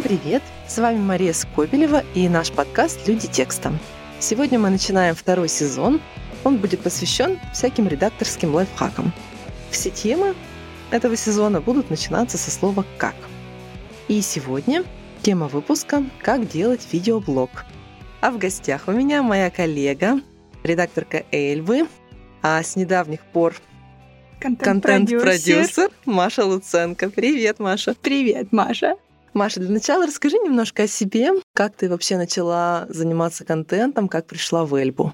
Всем привет! С вами Мария Скобелева и наш подкаст «Люди текста». Сегодня мы начинаем второй сезон. Он будет посвящен всяким редакторским лайфхакам. Все темы этого сезона будут начинаться со слова «как». И сегодня тема выпуска «Как делать видеоблог». А в гостях у меня моя коллега, редакторка «Эльбы», а с недавних пор контент-продюсер Маша Луценко. Привет, Маша! Привет, Маша! Маша, для начала расскажи немножко о себе. Как ты вообще начала заниматься контентом, как пришла в Эльбу?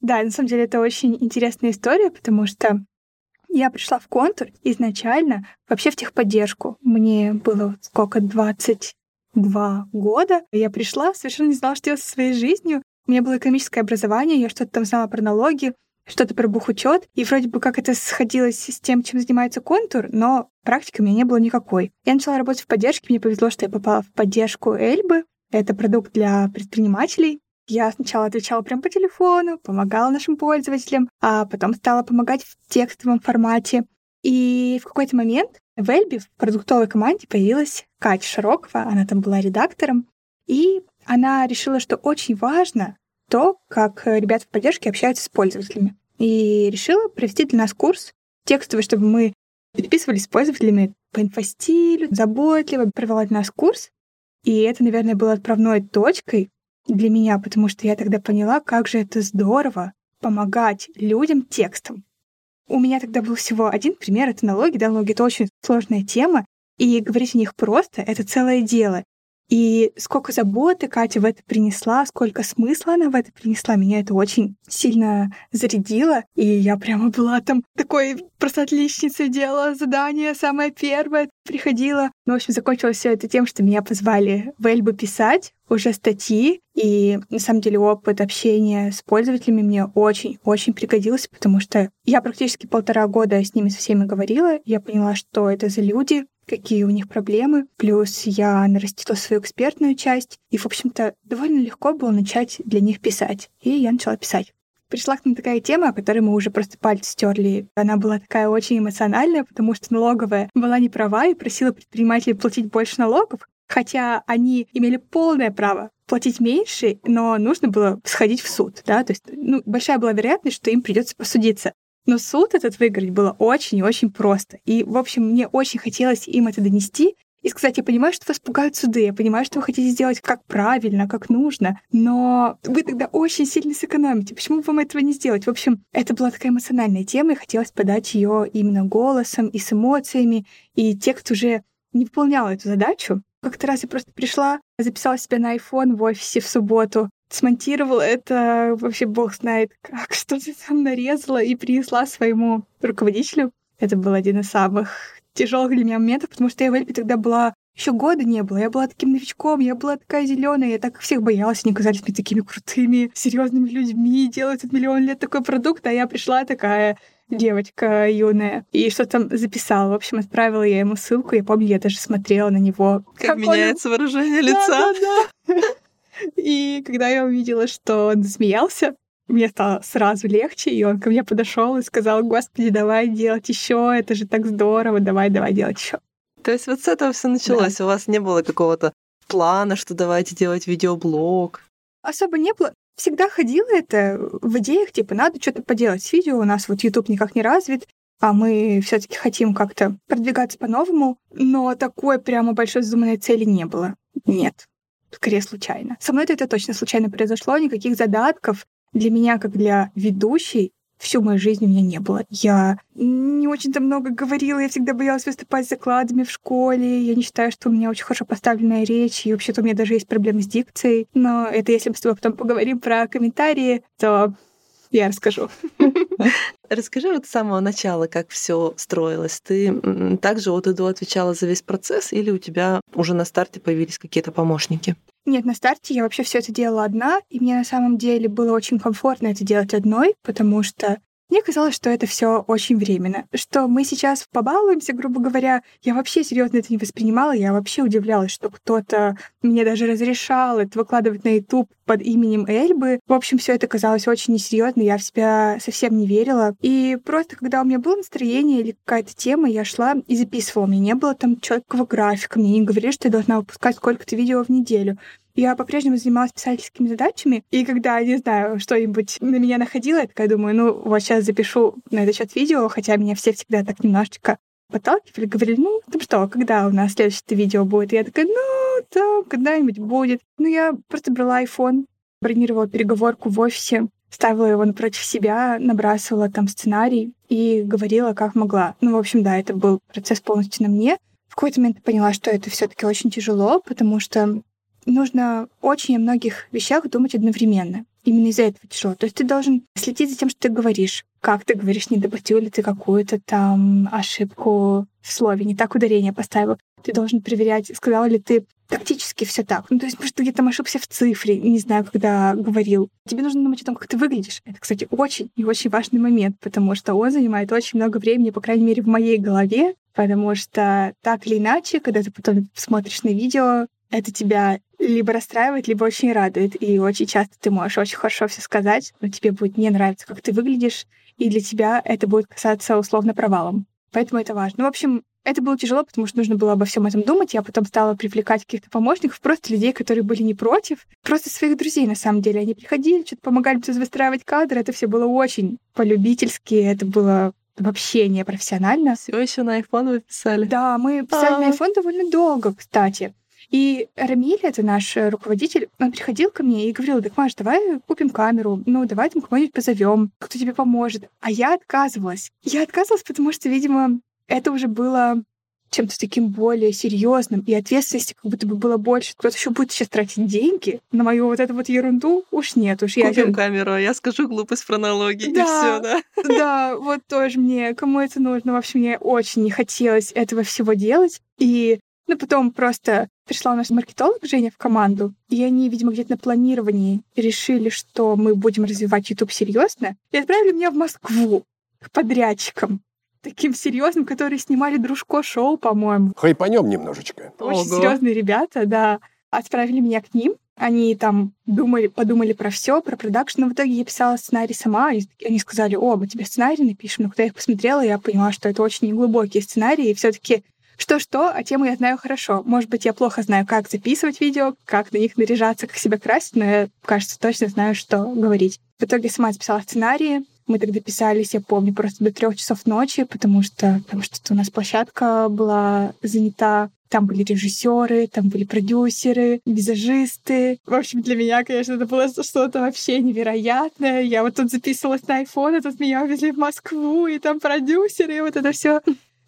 Да, на самом деле это очень интересная история, потому что я пришла в «Контур» изначально вообще в техподдержку. Мне было 22 года. Я пришла, совершенно не знала, что делать со своей жизнью. У меня было экономическое образование, я что-то там знала про налоги, что-то про бухучет, и вроде бы как это сходилось с тем, чем занимается «Контур», но практики у меня не было никакой. Я начала работать в поддержке, мне повезло, что я попала в поддержку «Эльбы». Это продукт для предпринимателей. Я сначала отвечала прям по телефону, помогала нашим пользователям, а потом стала помогать в текстовом формате. И в какой-то момент в «Эльбе», в продуктовой команде, появилась Катя Широкова, она там была редактором, и она решила, что очень важно то, как ребята в поддержке общаются с пользователями. И решила провести для нас курс текстовый, чтобы мы переписывались с пользователями по инфостилю, заботливо, провела для нас курс. И это, наверное, было отправной точкой для меня, потому что я тогда поняла, как же это здорово помогать людям текстом. У меня тогда был всего один пример — это налоги. Да, налоги — это очень сложная тема, и говорить о них просто — это целое дело. И сколько заботы Катя в это принесла, сколько смысла она в это принесла, меня это очень сильно зарядило. И я прямо была там такой просто отличницей, делала задание самое первое, приходила. Ну, в общем, закончилось все это тем, что меня позвали в «Эльбу» писать уже статьи. И, на самом деле, опыт общения с пользователями мне очень-очень пригодился, потому что я практически 1,5 года с ними со всеми говорила. Я поняла, что это за люди, какие у них проблемы. Плюс я нарастила свою экспертную часть. И, в общем-то, довольно легко было начать для них писать. И я начала писать. Пришла к нам такая тема, о которой мы уже просто пальцы стерли. Она была такая очень эмоциональная, потому что налоговая была не права и просила предпринимателей платить больше налогов. Хотя они имели полное право платить меньше, но нужно было сходить в суд. Да? То есть, большая была вероятность, что им придется посудиться. Но суд этот выиграть было очень-очень просто. И, в общем, мне очень хотелось им это донести. И сказать, я понимаю, что вас пугают суды, я понимаю, что вы хотите сделать как правильно, как нужно, но вы тогда очень сильно сэкономите. Почему бы вам этого не сделать? В общем, это была такая эмоциональная тема, и хотелось подать ее именно голосом и с эмоциями. И текст уже не выполнял эту задачу. Как-то раз я просто пришла, записала себя на iPhone в офисе в субботу, смонтировала это, вообще бог знает как, что-то там нарезала и принесла своему руководителю. Это был один из самых тяжелых для меня моментов, потому что я в «Эльбе» тогда была, еще года не было, я была таким новичком, я была такая зеленая, я так всех боялась, они казались мне такими крутыми, серьезными людьми, делают от миллион лет такой продукт, а я пришла такая девочка юная. И что там записала. В общем, отправила я ему ссылку, я помню, я даже смотрела на него. Как меняется выражение лица. Да. И когда я увидела, что он засмеялся, мне стало сразу легче, и он ко мне подошел и сказал: «Господи, давай делать еще, это же так здорово, давай делать еще». То есть вот с этого все началось. Да. У вас не было какого-то плана, что давайте делать видеоблог? Особо не было. Всегда ходило это в идеях, типа, надо что-то поделать с видео, у нас вот YouTube никак не развит, а мы все-таки хотим как-то продвигаться по-новому, но такой прямо большой задуманной цели не было. Нет. Скорее, случайно. Со мной это точно случайно произошло, никаких задатков для меня, как для ведущей, всю мою жизнь у меня не было. Я не очень-то много говорила, я всегда боялась выступать с докладами в школе. Я не считаю, что у меня очень хорошо поставленная речь, и вообще-то у меня даже есть проблемы с дикцией. Но это если мы с тобой потом поговорим про комментарии, то я расскажу. Расскажи вот с самого начала, как все строилось. Ты также от и до отвечала за весь процесс, или у тебя уже на старте появились какие-то помощники? Нет, на старте я вообще все это делала одна, и мне на самом деле было очень комфортно это делать одной, потому что Мне казалось, что это все очень временно, что мы сейчас побалуемся, грубо говоря. Я вообще серьезно это не воспринимала, я вообще удивлялась, что кто-то мне даже разрешал это выкладывать на YouTube под именем Эльбы. В общем, все это казалось очень несерьезно, я в себя совсем не верила. И просто, когда у меня было настроение или какая-то тема, я шла и записывала. У меня не было там четкого графика, мне не говорили, что я должна выпускать сколько-то видео в неделю. Я по-прежнему занималась писательскими задачами, и когда, не знаю, что-нибудь на меня находило, я такая думаю, ну, вот сейчас запишу на этот счет видео, хотя меня все всегда так немножечко подталкивали, говорили, ну, там что, когда у нас следующее видео будет? Я такая, ну, там, когда-нибудь будет. Ну, я просто брала iPhone, бронировала переговорку в офисе, ставила его напротив себя, набрасывала там сценарий и говорила, как могла. Ну, в общем, да, это был процесс полностью на мне. В какой-то момент я поняла, что это все-таки очень тяжело, потому что нужно очень о многих вещах думать одновременно. Именно из-за этого тяжело. То есть ты должен следить за тем, что ты говоришь. Как ты говоришь, не допустил ли ты какую-то там ошибку в слове, не так ударение поставил. Ты должен проверять, сказал ли ты тактически все так. Ну, то есть, может, ты где-то ошибся в цифре, не знаю, когда говорил. Тебе нужно думать о том, как ты выглядишь. Это, кстати, очень и очень важный момент, потому что он занимает очень много времени, по крайней мере, в моей голове, потому что так или иначе, когда ты потом смотришь на видео, это тебя либо расстраивает, либо очень радует. И очень часто ты можешь очень хорошо все сказать, но тебе будет не нравиться, как ты выглядишь, и для тебя это будет касаться условно провалом. Поэтому это важно. Ну, в общем, это было тяжело, потому что нужно было обо всем этом думать. Я потом стала привлекать каких-то помощников, просто людей, которые были не против, просто своих друзей, на самом деле. Они приходили, что-то помогали мне выстраивать кадры. Это все было очень по-любительски, это было вообще не профессионально. Все еще на iPhone вы писали? Да, мы писали на iPhone довольно долго, кстати. И Рамиль, это наш руководитель, он приходил ко мне и говорил, так, Маш, давай купим камеру, ну, давай там кого-нибудь позовем, кто тебе поможет. А я отказывалась. Я отказывалась, потому что, видимо, это уже было чем-то таким более серьезным, и ответственности как будто бы было больше. Кто-то еще будет сейчас тратить деньги на мою вот эту вот ерунду? Уж нет, уж я... Купим камеру, я скажу глупость про налоги, да, и все, да? Да, вот тоже мне, кому это нужно? В общем, мне очень не хотелось этого всего делать, и... Ну, потом просто пришла у нас маркетолог Женя в команду, и они, видимо, где-то на планировании решили, что мы будем развивать YouTube серьезно, и отправили меня в Москву к подрядчикам, таким серьезным, которые снимали Дружко-шоу, по-моему. Хайпанем немножечко. Очень серьезные ребята, да. Отправили меня к ним. Они там подумали про все, про продакшн. Но в итоге я писала сценарий сама. И они сказали, о, мы тебе сценарий напишем. Но когда я их посмотрела, я поняла, что это очень неглубокие сценарии, и все-таки что-что, а тему я знаю хорошо. Может быть, я плохо знаю, как записывать видео, как на них наряжаться, как себя красить, но я, кажется, точно знаю, что говорить. В итоге сама записала сценарии. Мы тогда писались, я помню, просто до 3 часов ночи, потому что у нас площадка была занята. Там были режиссеры, там были продюсеры, визажисты. В общем, для меня, конечно, это было что-то вообще невероятное. Я вот тут записывалась на iPhone, а тут меня увезли в Москву, и там продюсеры, и вот это все.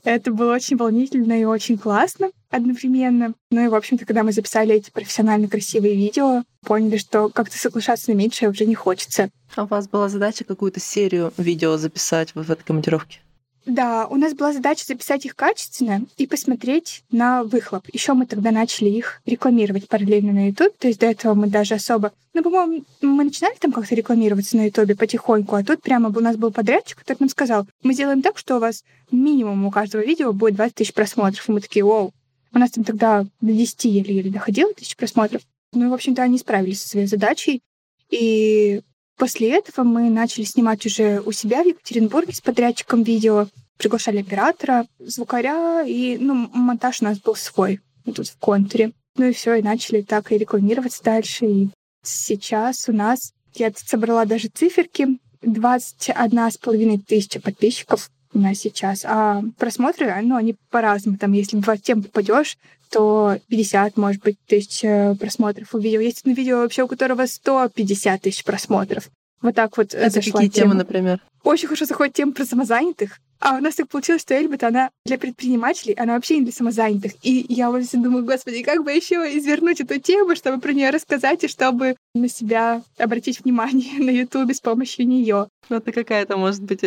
Это было очень волнительно и очень классно одновременно. Ну и, в общем-то, когда мы записали эти профессионально красивые видео, поняли, что как-то соглашаться на меньшее уже не хочется. А у вас была задача какую-то серию видео записать в этой командировке? Да, у нас была задача записать их качественно и посмотреть на выхлоп. Еще мы тогда начали их рекламировать параллельно на YouTube, то есть до этого мы даже особо... Ну, по-моему, мы начинали там как-то рекламироваться на YouTube потихоньку, а тут прямо у нас был подрядчик, который нам сказал, мы сделаем так, что у вас минимум у каждого видео будет 20 тысяч просмотров. И мы такие, вау. У нас там тогда до 10 еле-еле доходило тысяч просмотров. Ну, и, в общем-то, они справились со своей задачей, и... После этого мы начали снимать уже у себя в Екатеринбурге с подрядчиком видео. Приглашали оператора, звукаря, и монтаж у нас был свой, тут в Контуре. Ну и все, и начали так и рекламироваться дальше. И сейчас у нас, я тут собрала даже циферки, 21,5 тысячи подписчиков у нас сейчас. А просмотры, они по-разному. Там, если в тему попадешь, то 50, может быть, тысяч просмотров у видео. Есть одно видео вообще, у которого 150 тысяч просмотров. Вот так вот это зашла какие темы, например? Очень хорошо заходит тема про самозанятых. А у нас так получилось, что Эльба-то, она для предпринимателей, она вообще не для самозанятых. И я вот думаю, господи, как бы еще извернуть эту тему, чтобы про нее рассказать и чтобы на себя обратить внимание на Ютубе с помощью нее. Ну, это какая-то, может быть,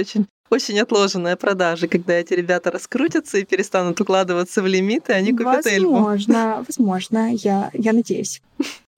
очень отложенная продажа, когда эти ребята раскрутятся и перестанут укладываться в лимиты, они купят Эльбу. Возможно, я надеюсь.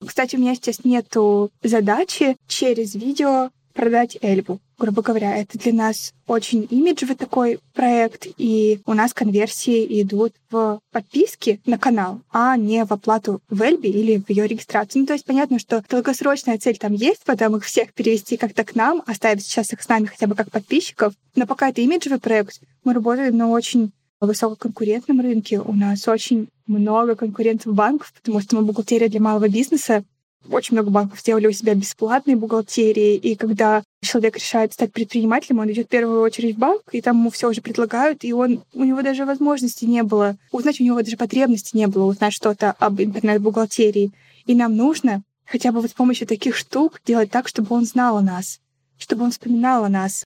Кстати, у меня сейчас нету задачи через видео продать Эльбу. Грубо говоря, это для нас очень имиджевый такой проект, и у нас конверсии идут в подписки на канал, а не в оплату в Эльбе или в ее регистрацию. Ну, то есть понятно, что долгосрочная цель там есть, потом их всех перевести как-то к нам, оставить сейчас их с нами хотя бы как подписчиков. Но пока это имиджевый проект, мы работаем на очень высококонкурентном рынке. У нас очень много конкурентов банков, потому что мы бухгалтерия для малого бизнеса. Очень много банков сделали у себя бесплатные бухгалтерии, и когда человек решает стать предпринимателем, он идет в первую очередь в банк, и там ему все уже предлагают, и у него даже возможности не было узнать, у него даже потребности не было узнать что-то об интернет-бухгалтерии. И нам нужно хотя бы вот с помощью таких штук делать так, чтобы он знал о нас, чтобы он вспоминал о нас.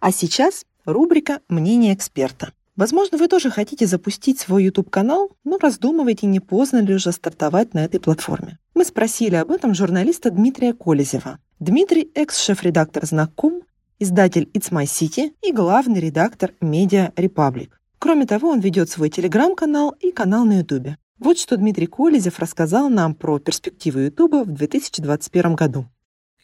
А сейчас рубрика «Мнение эксперта». Возможно, вы тоже хотите запустить свой YouTube-канал, но раздумываете, не поздно ли уже стартовать на этой платформе. Мы спросили об этом журналиста Дмитрия Колезева. Дмитрий – экс-шеф-редактор «Знак.ру», издатель «It's My City» и главный редактор «Media Republic». Кроме того, он ведет свой телеграм-канал и канал на Ютубе. Вот что Дмитрий Колезев рассказал нам про перспективы Ютуба в 2021 году.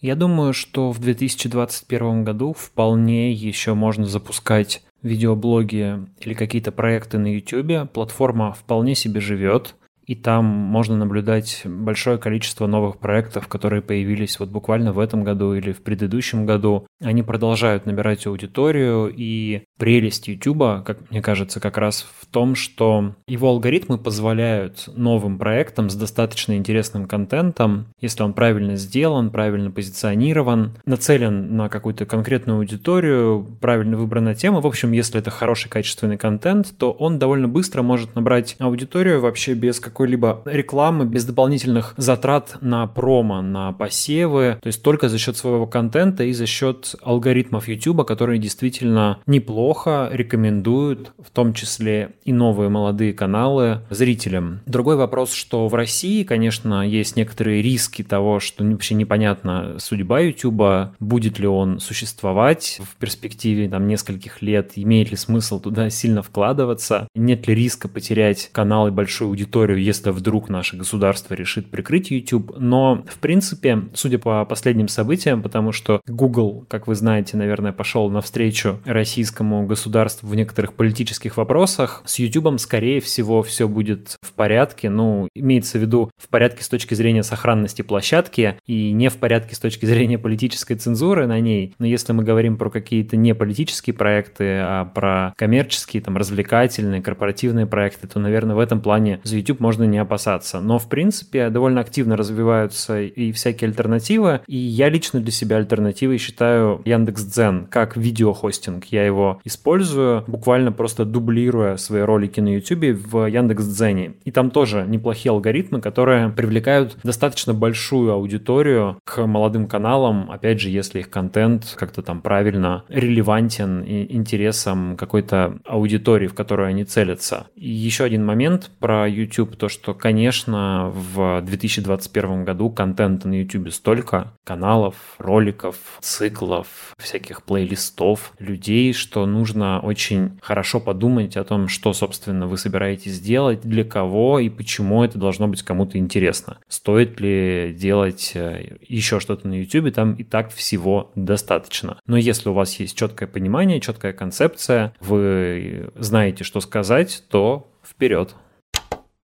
Я думаю, что в 2021 году вполне еще можно запускать видеоблоги или какие-то проекты на YouTube. Платформа вполне себе живет, и там можно наблюдать большое количество новых проектов, которые появились вот буквально в этом году или в предыдущем году. Они продолжают набирать аудиторию, и прелесть YouTube, как мне кажется, как раз в том, что его алгоритмы позволяют новым проектам с достаточно интересным контентом, если он правильно сделан, правильно позиционирован, нацелен на какую-то конкретную аудиторию, правильно выбрана тема. В общем, если это хороший, качественный контент, то он довольно быстро может набрать аудиторию вообще без какой-либо рекламы, без дополнительных затрат на промо, на посевы, то есть только за счет своего контента и за счет алгоритмов YouTube, которые действительно неплохо рекомендуют, в том числе и новые молодые каналы, зрителям. Другой вопрос, что в России, конечно, есть некоторые риски того, что вообще непонятна судьба YouTube, будет ли он существовать в перспективе там нескольких лет, имеет ли смысл туда сильно вкладываться, нет ли риска потерять канал и большую аудиторию, если вдруг наше государство решит прикрыть YouTube. Но, в принципе, судя по последним событиям, потому что Google, как вы знаете, наверное, пошел навстречу российскому государству в некоторых политических вопросах, с YouTube, скорее всего, все будет в порядке. Ну, имеется в виду в порядке с точки зрения сохранности площадки и не в порядке с точки зрения политической цензуры на ней. Но если мы говорим про какие-то не политические проекты, а про коммерческие, там, развлекательные, корпоративные проекты, то, наверное, в этом плане за YouTube можно не опасаться. Но, в принципе, довольно активно развиваются и всякие альтернативы. И я лично для себя альтернативой считаю Яндекс.Дзен как видеохостинг. Я его использую, буквально просто дублируя свои ролики на YouTube в Яндекс.Дзене. И там тоже неплохие алгоритмы, которые привлекают достаточно большую аудиторию к молодым каналам. Опять же, если их контент как-то там правильно релевантен и интересам какой-то аудитории, в которую они целятся. И еще один момент про YouTube. То, что, конечно, в 2021 году контента на YouTube столько, каналов, роликов, циклов, всяких плейлистов, людей, что нужно очень хорошо подумать о том, что, собственно, вы собираетесь делать, для кого и почему это должно быть кому-то интересно. Стоит ли делать еще что-то на YouTube, там и так всего достаточно. Но если у вас есть четкое понимание, четкая концепция, вы знаете, что сказать, то вперед!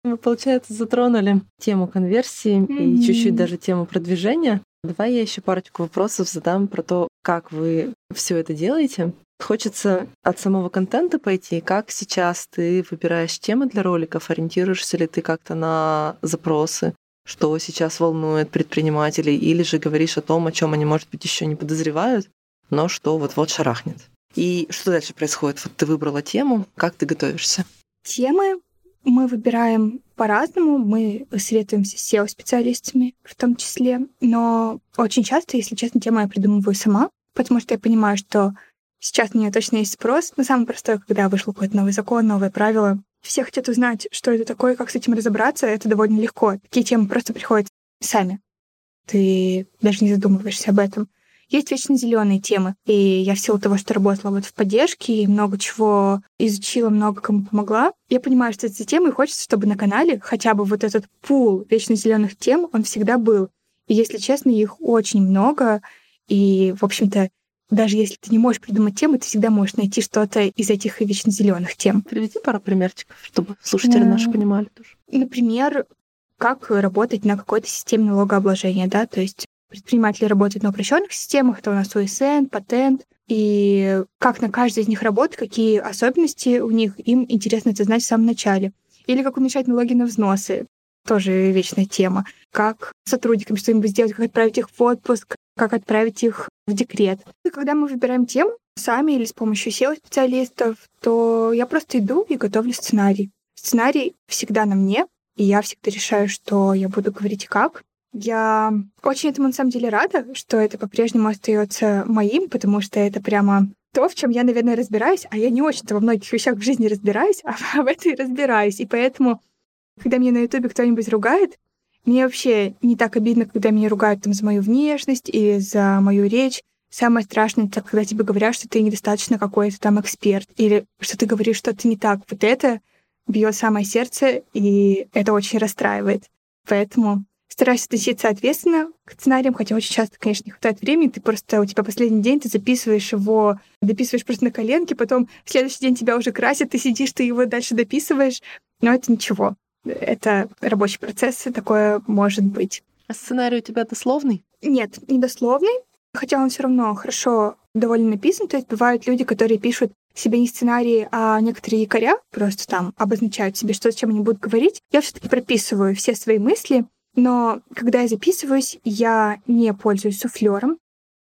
Мы, получается, затронули тему конверсии и чуть-чуть даже тему продвижения. Давай я еще парочку вопросов задам про то, как вы все это делаете. Хочется от самого контента пойти. Как сейчас ты выбираешь темы для роликов? Ориентируешься ли ты как-то на запросы, что сейчас волнует предпринимателей? Или же говоришь о том, о чем они, может быть, еще не подозревают, но что вот-вот шарахнет? И что дальше происходит? Вот ты выбрала тему, как ты готовишься? Темы мы выбираем по-разному, мы советуемся с SEO-специалистами в том числе, но очень часто, если честно, тему я придумываю сама, потому что я понимаю, что сейчас у нее точно есть спрос. Но самое простое, когда вышел какой-то новый закон, новые правила, все хотят узнать, что это такое, как с этим разобраться, это довольно легко. Такие темы просто приходят сами. Ты даже не задумываешься об этом. Есть вечно зеленые темы, и я в силу того, что работала вот в поддержке и много чего изучила, много кому помогла, я понимаю, что эти темы, и хочется, чтобы на канале хотя бы вот этот пул вечно зеленых тем, он всегда был. И, если честно, их очень много, И, в общем-то, даже если ты не можешь придумать темы, ты всегда можешь найти что-то из этих вечно зеленых тем. Приведи пару примерчиков, чтобы слушатели наши понимали тоже. Например, как работать на какой-то системе налогообложения, да, то есть предприниматели работают на упрощенных системах, это у нас УСН, Патент, и как на каждой из них работать, какие особенности у них, им интересно это знать в самом начале. Или как уменьшать налоги на взносы, тоже вечная тема. Как сотрудникам что-нибудь сделать, как отправить их в отпуск, как отправить их в декрет. И когда мы выбираем тему сами или с помощью SEO-специалистов, то я просто иду и готовлю сценарий. Сценарий всегда на мне, и я всегда решаю, что я буду говорить и как. Я очень этому на самом деле рада, что это по-прежнему остается моим, потому что это прямо то, в чем я, наверное, разбираюсь, а я не очень-то во многих вещах в жизни разбираюсь, а в этой разбираюсь. И поэтому, когда меня на Ютубе кто-нибудь ругает, мне вообще не так обидно, когда меня ругают там, за мою внешность или за мою речь. Самое страшное, это когда тебе говорят, что ты недостаточно какой-то там эксперт или что ты говоришь что-то не так. Вот это бьет самое сердце, и это очень расстраивает. Поэтому стараюсь относиться ответственно к сценариям, хотя очень часто, конечно, не хватает времени. Ты просто, у тебя последний день, ты записываешь его, дописываешь просто на коленке, потом в следующий день тебя уже красят, ты сидишь, ты его дальше дописываешь. Но это ничего. Это рабочий процесс, такое может быть. А сценарий у тебя дословный? Нет, не дословный, хотя он все равно хорошо довольно написан. То есть бывают люди, которые пишут себе не сценарии, а некоторые якоря, просто там обозначают себе, что с чем они будут говорить. Я все-таки прописываю все свои мысли, но когда я записываюсь, я не пользуюсь суфлером.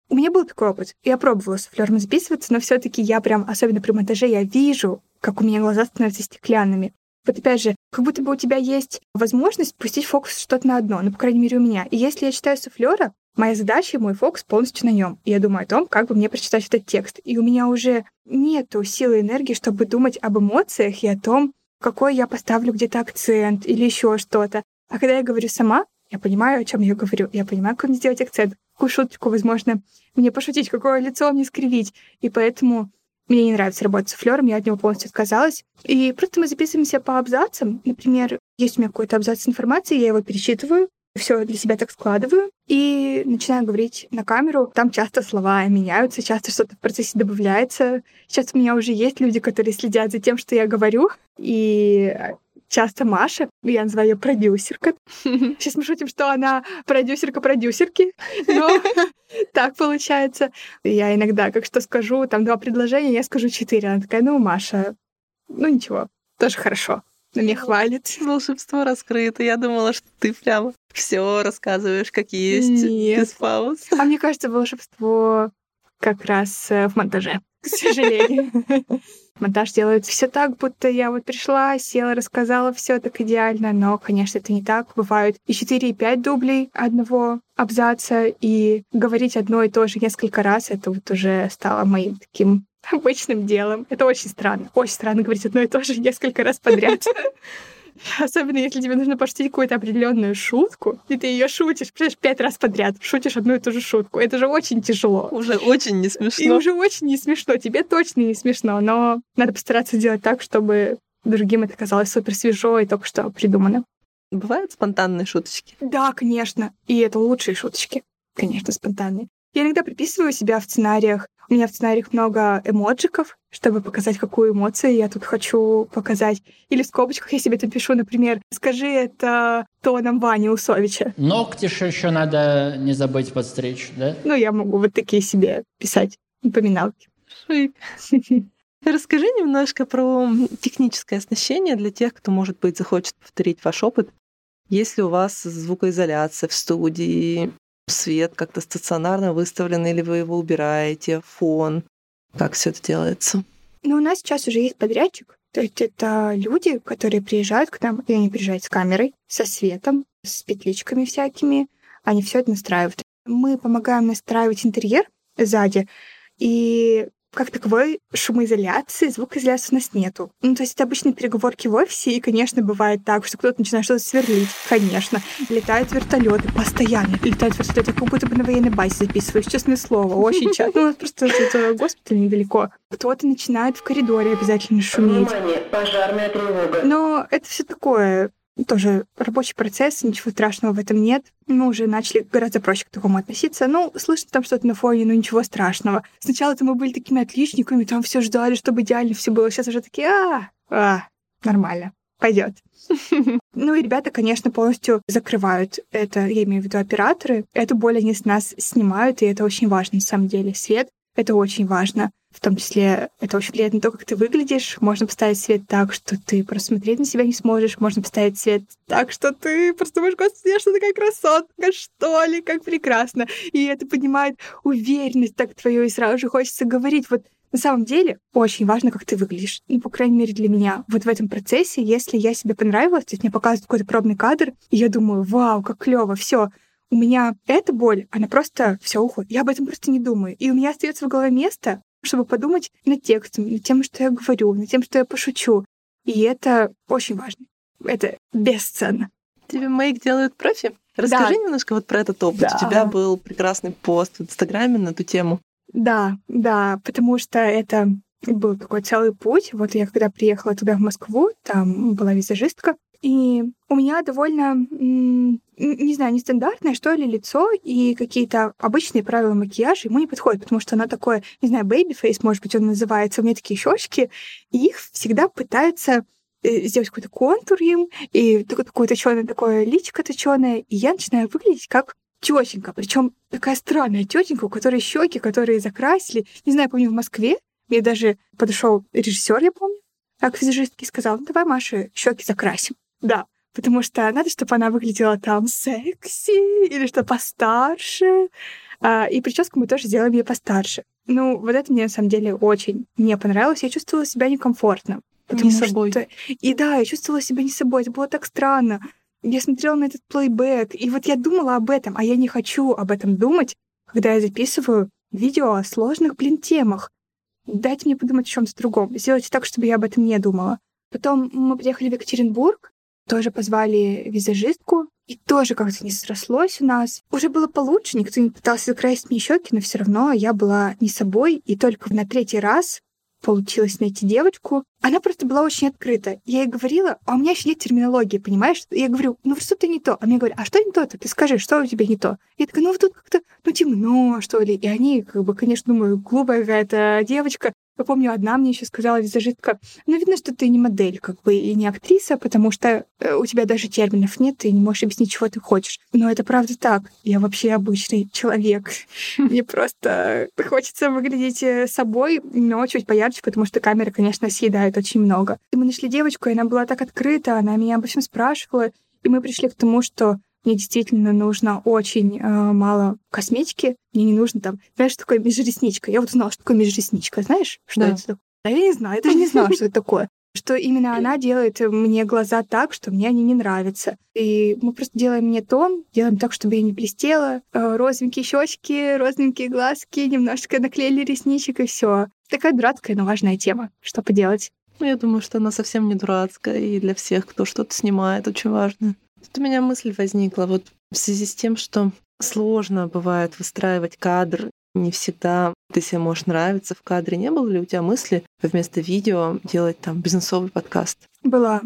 У меня был такой опыт. Я пробовала суфлером записываться, но все-таки я прям, особенно при монтаже, я вижу, как у меня глаза становятся стеклянными. Вот опять же, как будто бы у тебя есть возможность пустить фокус что-то на одно, ну, по крайней мере, у меня. И если я читаю суфлера, моя задача и мой фокус полностью на нем. И я думаю о том, как бы мне прочитать этот текст. И у меня уже нету силы и энергии, чтобы думать об эмоциях и о том, какой я поставлю где-то акцент или еще что-то. А когда я говорю сама, я понимаю, о чем я говорю. Я понимаю, как мне сделать акцент, какую шуточку, возможно, мне пошутить, какое лицо мне скривить. И поэтому мне не нравится работать с суфлером, я от него полностью отказалась. И просто мы записываемся по абзацам. Например, есть у меня какой-то абзац информации, я его перечитываю, все для себя так складываю и начинаю говорить на камеру. Там часто слова меняются, часто что-то в процессе добавляется. Сейчас у меня уже есть люди, которые следят за тем, что я говорю. И часто Маша, я называю ее продюсерка. Сейчас мы шутим, что она продюсерка продюсерки, но так получается. Я иногда, как что скажу, там 2 предложения, я скажу 4. Она такая, ну, Маша, ну ничего, тоже хорошо. Но меня хвалит. Волшебство раскрыто. Я думала, что ты прямо все рассказываешь, как есть. Нет. Без пауз. А мне кажется, волшебство как раз в монтаже, к сожалению. Монтаж делают все так, будто я вот пришла, села, рассказала все так идеально, но, конечно, это не так. Бывают и 4, и 5 дублей одного абзаца, и говорить одно и то же несколько раз, это вот уже стало моим таким обычным делом. Это очень странно. Очень странно говорить одно и то же несколько раз подряд. Особенно, если тебе нужно пошутить какую-то определенную шутку, и ты ее шутишь, представляешь, 5 раз подряд, шутишь одну и ту же шутку. Это же очень тяжело. Уже очень не смешно. И уже очень не смешно. Тебе точно не смешно, но надо постараться делать так, чтобы другим это казалось супер свежо и только что придумано. Бывают спонтанные шуточки? Да, конечно. И это лучшие шуточки. Конечно, спонтанные. Я иногда приписываю себя в сценариях. У меня в сценариях много эмоджиков, чтобы показать, какую эмоцию я тут хочу показать. Или в скобочках я себе там пишу, например, скажи это тоном Вани Усовича. Ногти еще надо не забыть подстричь, да? Ну, я могу вот такие себе писать напоминалки. Шик. Расскажи немножко про техническое оснащение для тех, кто, может быть, захочет повторить ваш опыт. Есть ли у вас звукоизоляция в студии? Свет как-то стационарно выставлен, или вы его убираете, фон? Как все это делается? Ну, у нас сейчас уже есть подрядчик. То есть это люди, которые приезжают к нам, и они приезжают с камерой, со светом, с петличками всякими. Они все это настраивают. Мы помогаем настраивать интерьер сзади, и как таковой шумоизоляции, звукоизоляции у нас нету. Ну, то есть это обычные переговорки в офисе, и, конечно, бывает так, что кто-то начинает что-то сверлить, конечно. Летают вертолеты постоянно. Летают вертолеты, как будто бы на военной базе записываюсь, честное слово, очень часто. Ну, у нас просто госпиталь недалеко. Кто-то начинает в коридоре обязательно шуметь. Внимание, пожарная тревога. Но это все такое тоже рабочий процесс, ничего страшного в этом нет. Мы уже начали гораздо проще к такому относиться. Ну, слышно там что-то на фоне, но ничего страшного. Сначала-то мы были такими отличниками, там все ждали, чтобы идеально все было. Сейчас уже такие, нормально, пойдет. Ну и ребята, конечно, полностью закрывают это, я имею в виду операторы. Эту боль они с нас снимают, и это очень важно, на самом деле. Свет — это очень важно. В том числе это очень влияет на то, как ты выглядишь. Можно поставить свет так, что ты просто смотреть на себя не сможешь. Можно поставить свет так, что ты просто думаешь, господи, я что такая красотка, что ли, как прекрасно. И это поднимает уверенность так твою, и сразу же хочется говорить. Вот на самом деле очень важно, как ты выглядишь. Ну, по крайней мере, для меня. Вот в этом процессе, если я себе понравилась, то есть мне показывают какой-то пробный кадр, и я думаю, вау, как клево, все. У меня эта боль, она просто все уходит. Я об этом просто не думаю. И у меня остается в голове место, чтобы подумать над текстом, над тем, что я говорю, над тем, что я пошучу. И это очень важно. Это бесценно. Тебе мейк делают профи? Расскажи немножко вот про этот опыт. Да. У тебя был прекрасный пост в Инстаграме на эту тему. Да, потому что это был такой целый путь. Вот я когда приехала туда, в Москву, там была визажистка, и у меня довольно, не знаю, нестандартное, что ли, лицо, и какие-то обычные правила макияжа ему не подходят, потому что оно такое, не знаю, бэйби-фейс, может быть, он называется, у меня такие щечки, и их всегда пытаются сделать какой-то контур им, и такое точёное, такое личико точёное, и я начинаю выглядеть как тетенька, причем такая странная тетенька, у которой щеки, которые закрасили. Не знаю, помню, в Москве мне даже подошел режиссер, я помню, а к визажистке сказал: ну давай, Маша, щеки закрасим. Да, потому что надо, чтобы она выглядела там секси или что постарше. И прическу мы тоже сделаем ей постарше. Ну, вот это мне на самом деле очень не понравилось. Я чувствовала себя некомфортно. Не собой. Что... И да, я чувствовала себя не собой. Это было так странно. Я смотрела на этот плейбэк, и вот я думала об этом, а я не хочу об этом думать, когда я записываю видео о сложных, темах. Дайте мне подумать о чем-то другом. Сделайте так, чтобы я об этом не думала. Потом мы приехали в Екатеринбург, тоже позвали визажистку, и тоже как-то не срослось у нас. Уже было получше, никто не пытался закрасить мне щеки, но все равно я была не собой, и только на третий раз получилось найти девочку. Она просто была очень открыта. Я ей говорила, а у меня еще нет терминологии, понимаешь? Я говорю, ну что-то не то. А мне говорят, а что не то-то? Ты скажи, что у тебя не то? Я такая, ну вот тут как-то, ну темно, что ли. И они, как бы, конечно, думаю, глупая какая-то девочка. Я помню, одна мне еще сказала визажистка, ну видно, что ты не модель, как бы, и не актриса, потому что у тебя даже терминов нет, ты не можешь объяснить, чего ты хочешь. Но это правда так. Я вообще обычный человек. Мне просто хочется выглядеть собой, но чуть поярче, потому что камера, конечно, съедает очень много. И мы нашли девочку, и она была так открыта, она меня обо всем спрашивала, и мы пришли к тому, что мне действительно нужно очень мало косметики, мне не нужно там, знаешь, что такое межресничка? Я вот узнала, что такое межресничка, знаешь, что это такое? Да я не знаю, я даже не знала, что это такое. Что именно она делает мне глаза так, что мне они не нравятся. И мы просто делаем не тон, делаем так, чтобы я не блестела. Розовенькие щечки, розовенькие глазки, немножечко наклеили ресничек, и все. Такая дурацкая, но важная тема. Что поделать? Ну, я думаю, что она совсем не дурацкая, и для всех, кто что-то снимает, очень важно. Тут у меня мысль возникла, вот в связи с тем, что сложно бывает выстраивать кадр, не всегда ты себе можешь нравиться в кадре. Не было ли у тебя мысли вместо видео делать там бизнесовый подкаст? Была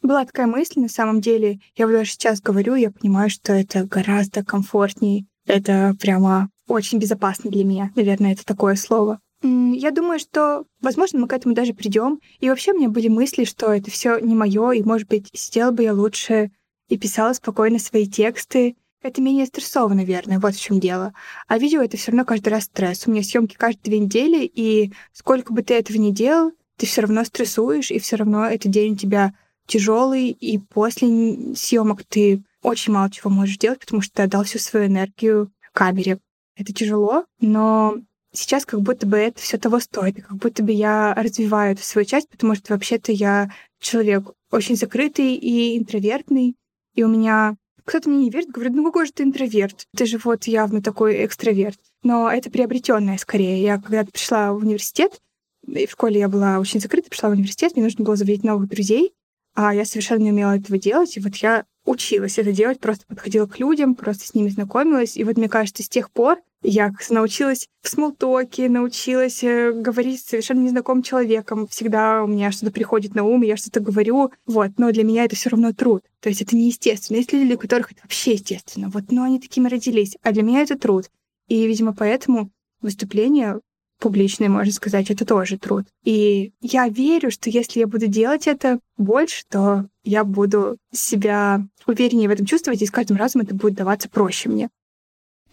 такая мысль, на самом деле. Я вот даже сейчас говорю, я понимаю, что это гораздо комфортней. Это прямо очень безопасно для меня. Наверное, это такое слово. Я думаю, что, возможно, мы к этому даже придем. И вообще у меня были мысли, что это все не мое, и, может быть, сидела бы я лучше и писала спокойно свои тексты. Это менее стрессово, наверное, вот в чем дело. А видео — это все равно каждый раз стресс. У меня съемки каждые 2 недели, и сколько бы ты этого ни делал, ты все равно стрессуешь, и все равно этот день у тебя тяжелый, и после съемок ты очень мало чего можешь делать, потому что ты отдал всю свою энергию камере. Это тяжело, но сейчас как будто бы это все того стоит, как будто бы я развиваю эту свою часть, потому что вообще-то я человек очень закрытый и интровертный, и у меня... Кто-то мне не верит, говорит, ну какой же ты интроверт, ты же вот явно такой экстраверт. Но это приобретенное скорее. Я когда-то пришла в университет, и в школе я была очень закрыта, пришла в университет, мне нужно было заводить новых друзей, а я совершенно не умела этого делать, и вот я училась это делать, просто подходила к людям, просто с ними знакомилась, и вот мне кажется, с тех пор Я научилась в смолтоке, научилась говорить с совершенно незнакомым человеком. Всегда у меня что-то приходит на ум, я что-то говорю. Вот. Но для меня это все равно труд. То есть это неестественно. Есть люди, для которых это вообще естественно. Вот. Но они такими родились. А для меня это труд. И, видимо, поэтому выступление публичное, можно сказать, это тоже труд. И я верю, что если я буду делать это больше, то я буду себя увереннее в этом чувствовать, и с каждым разом это будет даваться проще мне.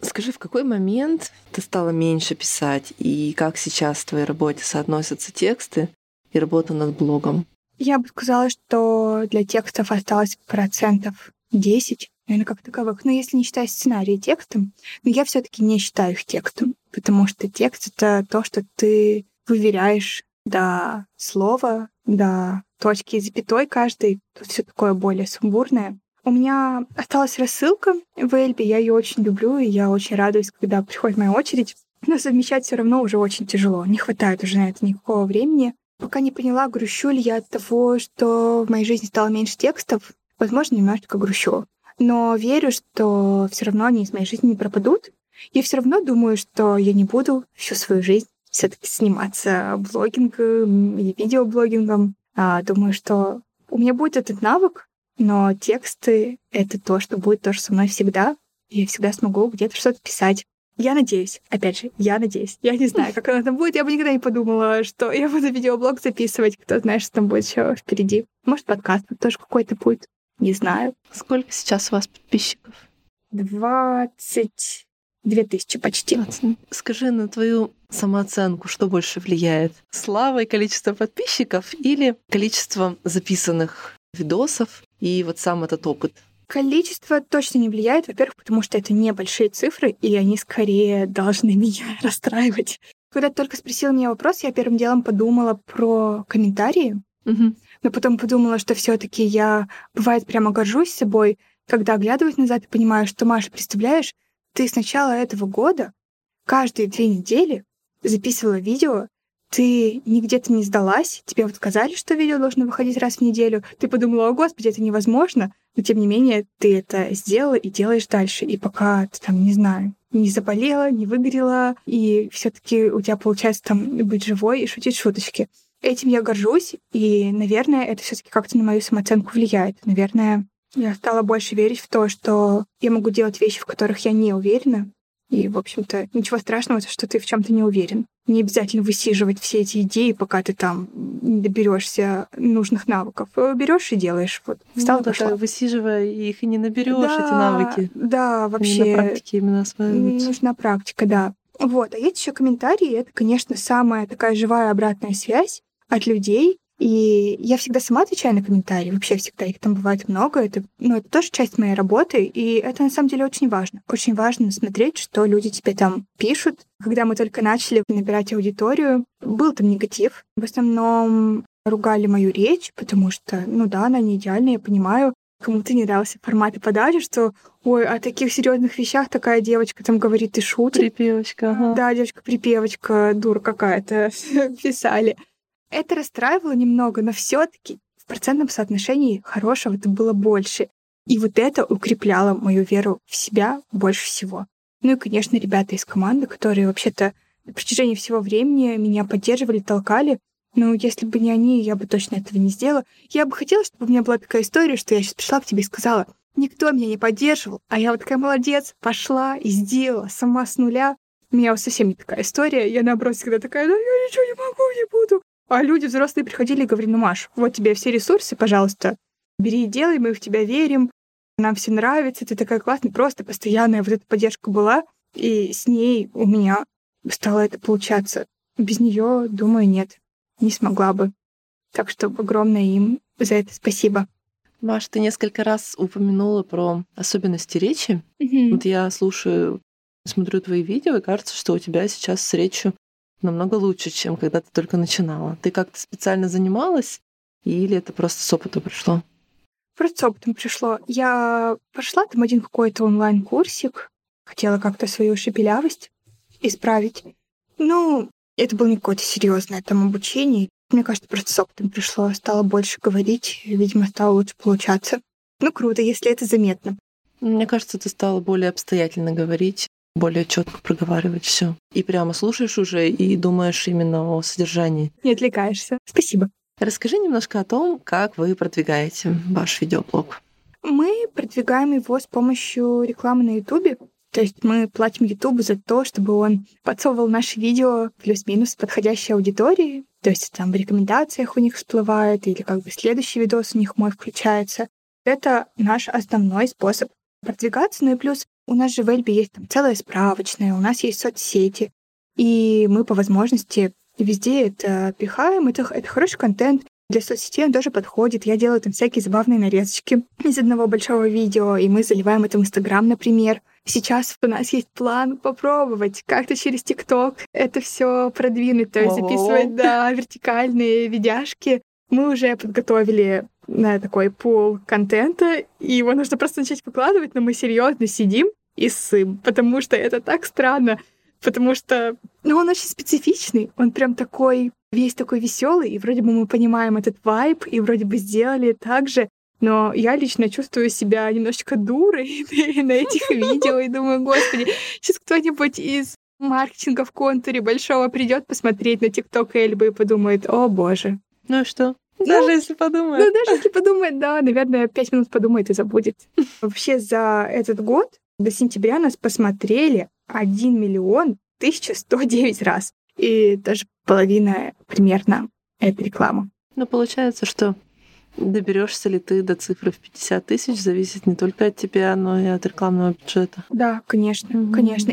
Скажи, в какой момент ты стала меньше писать, и как сейчас в твоей работе соотносятся тексты и работа над блогом? Я бы сказала, что для текстов осталось 10%, наверное, как таковых. Но если не считать сценарии текстом, но я все-таки не считаю их текстом, потому что текст — это то, что ты выверяешь до слова, до точки и запятой каждой. Тут все такое более сумбурное. У меня осталась рассылка в Эльбе, я ее очень люблю, и я очень радуюсь, когда приходит моя очередь. Но совмещать все равно уже очень тяжело, не хватает уже на это никакого времени. Пока не поняла, грущу ли я от того, что в моей жизни стало меньше текстов, возможно, немножечко грущу. Но верю, что все равно они из моей жизни не пропадут. Я все равно думаю, что я не буду всю свою жизнь все-таки заниматься блогингом и видеоблогингом. Думаю, что у меня будет этот навык, но тексты — это то, что будет тоже со мной всегда. Я всегда смогу где-то что-то писать. Я надеюсь. Опять же, я надеюсь. Я не знаю, как оно там будет. Я бы никогда не подумала, что я буду видеоблог записывать. Кто знает, что там будет еще впереди. Может, подкаст тоже какой-то будет. Не знаю. Сколько сейчас у вас подписчиков? 22 тысячи почти. 20. Скажи, на твою самооценку что больше влияет? Слава и количество подписчиков или количество записанных видосов и вот сам этот опыт? Количество точно не влияет, во-первых, потому что это небольшие цифры, и они скорее должны меня расстраивать. Когда ты только спросила меня вопрос, я первым делом подумала про комментарии, но потом подумала, что все-таки я, бывает, прямо горжусь собой, когда оглядываюсь назад и понимаю, что, Маша, представляешь, ты с начала этого года каждые 2 недели записывала видео, ты нигде-то не сдалась, тебе вот сказали, что видео должно выходить раз в неделю, ты подумала, о, Господи, это невозможно, но, тем не менее, ты это сделала и делаешь дальше, и пока ты там, не знаю, не заболела, не выгорела, и все-таки у тебя получается там быть живой и шутить шуточки. Этим я горжусь, и, наверное, это все-таки как-то на мою самооценку влияет. Наверное, я стала больше верить в то, что я могу делать вещи, в которых я не уверена. И, в общем-то, ничего страшного, что ты в чем-то не уверен. Не обязательно высиживать все эти идеи, пока ты там не доберешься нужных навыков. Берешь и делаешь. Вот, встала, пошла. Да, высиживая их и не наберешь эти навыки. Да, вообще. Они на практике именно осваиваются. Нужна практика, да. Вот, а есть еще комментарии. Это, конечно, самая такая живая обратная связь от людей, и я всегда сама отвечаю на комментарии, вообще всегда, их там бывает много, это тоже часть моей работы, и это на самом деле очень важно. Очень важно смотреть, что люди тебе там пишут. Когда мы только начали набирать аудиторию, был там негатив, в основном ругали мою речь, потому что, она не идеальная, я понимаю, кому-то не нравился формат и подачи, что ой, о таких серьезных вещах такая девочка там говорит, ты шутишь. Припевочка, ага. Да, девочка-припевочка, дура какая-то, писали. Это расстраивало немного, но все-таки в процентном соотношении хорошего это было больше. И вот это укрепляло мою веру в себя больше всего. Ну и, конечно, ребята из команды, которые вообще-то на протяжении всего времени меня поддерживали, толкали. Если бы не они, я бы точно этого не сделала. Я бы хотела, чтобы у меня была такая история, что я сейчас пришла к тебе и сказала, никто меня не поддерживал, а я вот такая молодец, пошла и сделала сама с нуля. У меня вот совсем не такая история. Я, наоборот, всегда такая, да я ничего не могу, не буду. А люди взрослые приходили и говорили, Маш, вот тебе все ресурсы, пожалуйста, бери и делай, мы в тебя верим, нам все нравится, ты такая классная, просто постоянная вот эта поддержка была, и с ней у меня стало это получаться. Без нее, думаю, нет, не смогла бы. Так что огромное им за это спасибо. Маш, ты несколько раз упомянула про особенности речи. Вот я слушаю, смотрю твои видео, и кажется, что у тебя сейчас с речью намного лучше, чем когда ты только начинала. Ты как-то специально занималась или это просто с опытом пришло? Просто с опытом пришло. Я пошла там один какой-то онлайн-курсик, хотела как-то свою шепелявость исправить. Это было не какое-то серьезное там обучение. Мне кажется, просто с опытом пришло. Стало больше говорить, видимо, стало лучше получаться. Круто, если это заметно. Мне кажется, ты стала более обстоятельно говорить. более четко проговаривать все. И прямо слушаешь уже и думаешь именно о содержании. Не отвлекаешься. Спасибо. Расскажи немножко о том, как вы продвигаете ваш видеоблог. Мы продвигаем его с помощью рекламы на Ютубе. То есть мы платим Ютубу за то, чтобы он подсовывал наши видео плюс-минус подходящей аудитории. То есть там в рекомендациях у них всплывает, или как бы следующий видос у них мой включается. Это наш основной способ продвигаться. Ну и плюс у нас же в Эльбе есть там целая справочная, у нас есть соцсети. И мы по возможности везде это пихаем. Это хороший контент. Для соцсетей он тоже подходит. Я делаю там всякие забавные нарезочки из одного большого видео, и мы заливаем это в Инстаграм, например. Сейчас у нас есть план попробовать как-то через ТикТок это все продвинуть, то есть записывать вертикальные видяшки. Мы уже подготовили такой пул контента, и его нужно просто начать выкладывать, но мы серьезно сидим и ссым, потому что это так странно, потому что он очень специфичный, он прям такой весь такой веселый, и вроде бы мы понимаем этот вайб, и вроде бы сделали так же. Но я лично чувствую себя немножечко дурой на этих видео и думаю, господи, сейчас кто-нибудь из маркетинга в Контуре большого придет посмотреть на ТикТок Эльбы и подумает, о боже. Ну и что? Даже если подумает. Даже если подумает, да, наверное, 5 минут подумает и забудет. Вообще за этот год до сентября нас посмотрели 1 109 000 раз. И даже половина примерно это реклама. Ну, получается, что доберешься ли ты до цифры в 50 000 зависит не только от тебя, но и от рекламного бюджета. Да, конечно.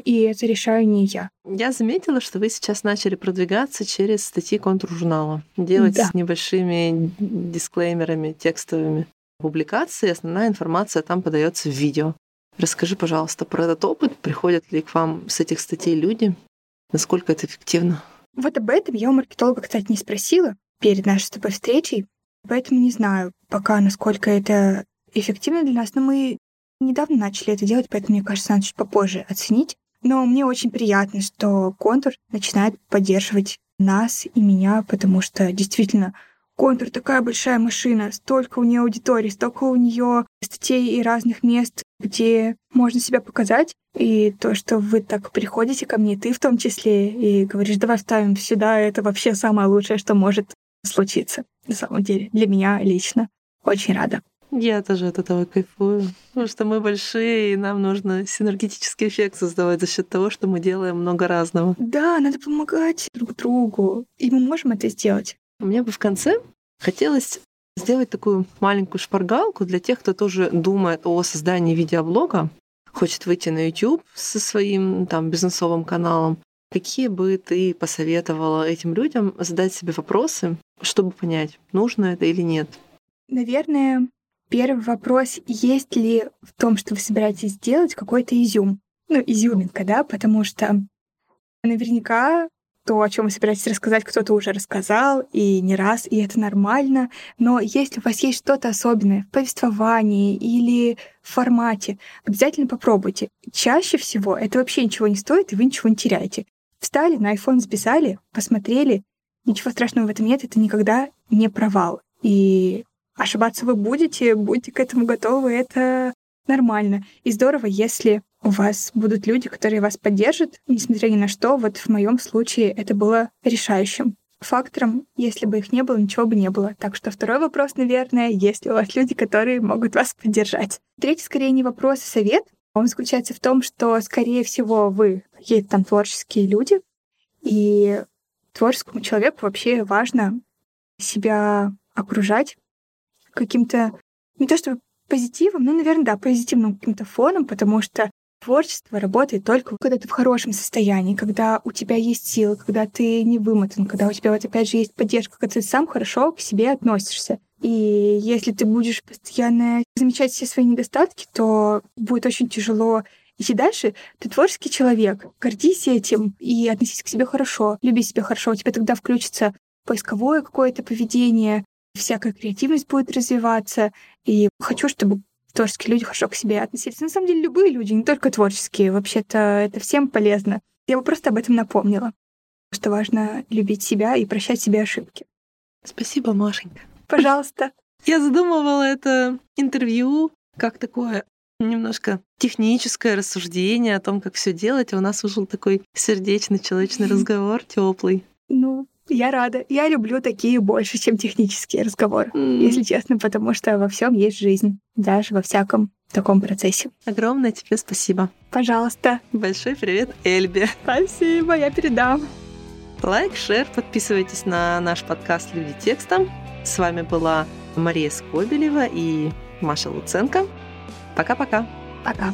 И это решаю не я. Я заметила, что вы сейчас начали продвигаться через статьи Контур-журнала. Делать с небольшими дисклеймерами текстовыми публикации. Основная информация там подается в видео. Расскажи, пожалуйста, про этот опыт. Приходят ли к вам с этих статей люди? Насколько это эффективно? Вот об этом я у маркетолога, кстати, не спросила перед нашей с тобой встречей, поэтому не знаю пока, насколько это эффективно для нас, но мы недавно начали это делать, поэтому, мне кажется, надо чуть попозже оценить. Но мне очень приятно, что Контур начинает поддерживать нас и меня, потому что действительно Контур такая большая машина, столько у нее аудитории, столько у нее статей и разных мест, где можно себя показать. И то, что вы так приходите ко мне, ты в том числе, и говоришь, давай вставим сюда, это вообще самое лучшее, что может случиться. На самом деле, для меня лично. Очень рада. Я тоже от этого кайфую, потому что мы большие, и нам нужно синергетический эффект создавать за счет того, что мы делаем много разного. Да, надо помогать друг другу, и мы можем это сделать. Мне бы в конце хотелось сделать такую маленькую шпаргалку для тех, кто тоже думает о создании видеоблога, хочет выйти на YouTube со своим там бизнесовым каналом. Какие бы ты посоветовала этим людям задать себе вопросы, чтобы понять, нужно это или нет? Наверное, первый вопрос, есть ли в том, что вы собираетесь делать, какой-то изюм. Изюминка, да, потому что наверняка то, о чем вы собираетесь рассказать, кто-то уже рассказал, и не раз, и это нормально. Но если у вас есть что-то особенное в повествовании или в формате, обязательно попробуйте. Чаще всего это вообще ничего не стоит, и вы ничего не теряете. Встали, на iPhone записали, посмотрели. Ничего страшного в этом нет, это никогда не провал. И ошибаться вы будете к этому готовы, это нормально. И здорово, если у вас будут люди, которые вас поддержат, несмотря ни на что. Вот в моем случае это было решающим фактором. Если бы их не было, ничего бы не было. Так что второй вопрос, наверное, есть ли у вас люди, которые могут вас поддержать. Третий, скорее, не вопрос, а совет. Он заключается в том, что, скорее всего, вы какие-то там творческие люди, и творческому человеку вообще важно себя окружать каким-то, не то чтобы позитивом, наверное, да, позитивным каким-то фоном, потому что творчество работает только когда ты в хорошем состоянии, когда у тебя есть силы, когда ты не вымотан, когда у тебя вот опять же есть поддержка, когда ты сам хорошо к себе относишься. И если ты будешь постоянно замечать все свои недостатки, то будет очень тяжело идти дальше. Ты творческий человек, гордись этим и относись к себе хорошо, люби себя хорошо. У тебя тогда включится поисковое какое-то поведение, всякая креативность будет развиваться. И хочу, чтобы творческие люди хорошо к себе относились. На самом деле, любые люди, не только творческие. Вообще-то это всем полезно. Я бы просто об этом напомнила, что важно любить себя и прощать себе ошибки. Спасибо, Машенька. Пожалуйста. Я задумывала это интервью как такое немножко техническое рассуждение о том, как все делать, а у нас вышел такой сердечный, человечный разговор, теплый. Ну, я рада. Я люблю такие больше, чем технические разговоры, если честно, потому что во всем есть жизнь, даже во всяком таком процессе. Огромное тебе спасибо. Пожалуйста. Большой привет Эльбе. Спасибо, я передам. Лайк, шер, подписывайтесь на наш подкаст «Люди текста». С вами была Мария Скобелева и Маша Луценко. Пока-пока. Пока.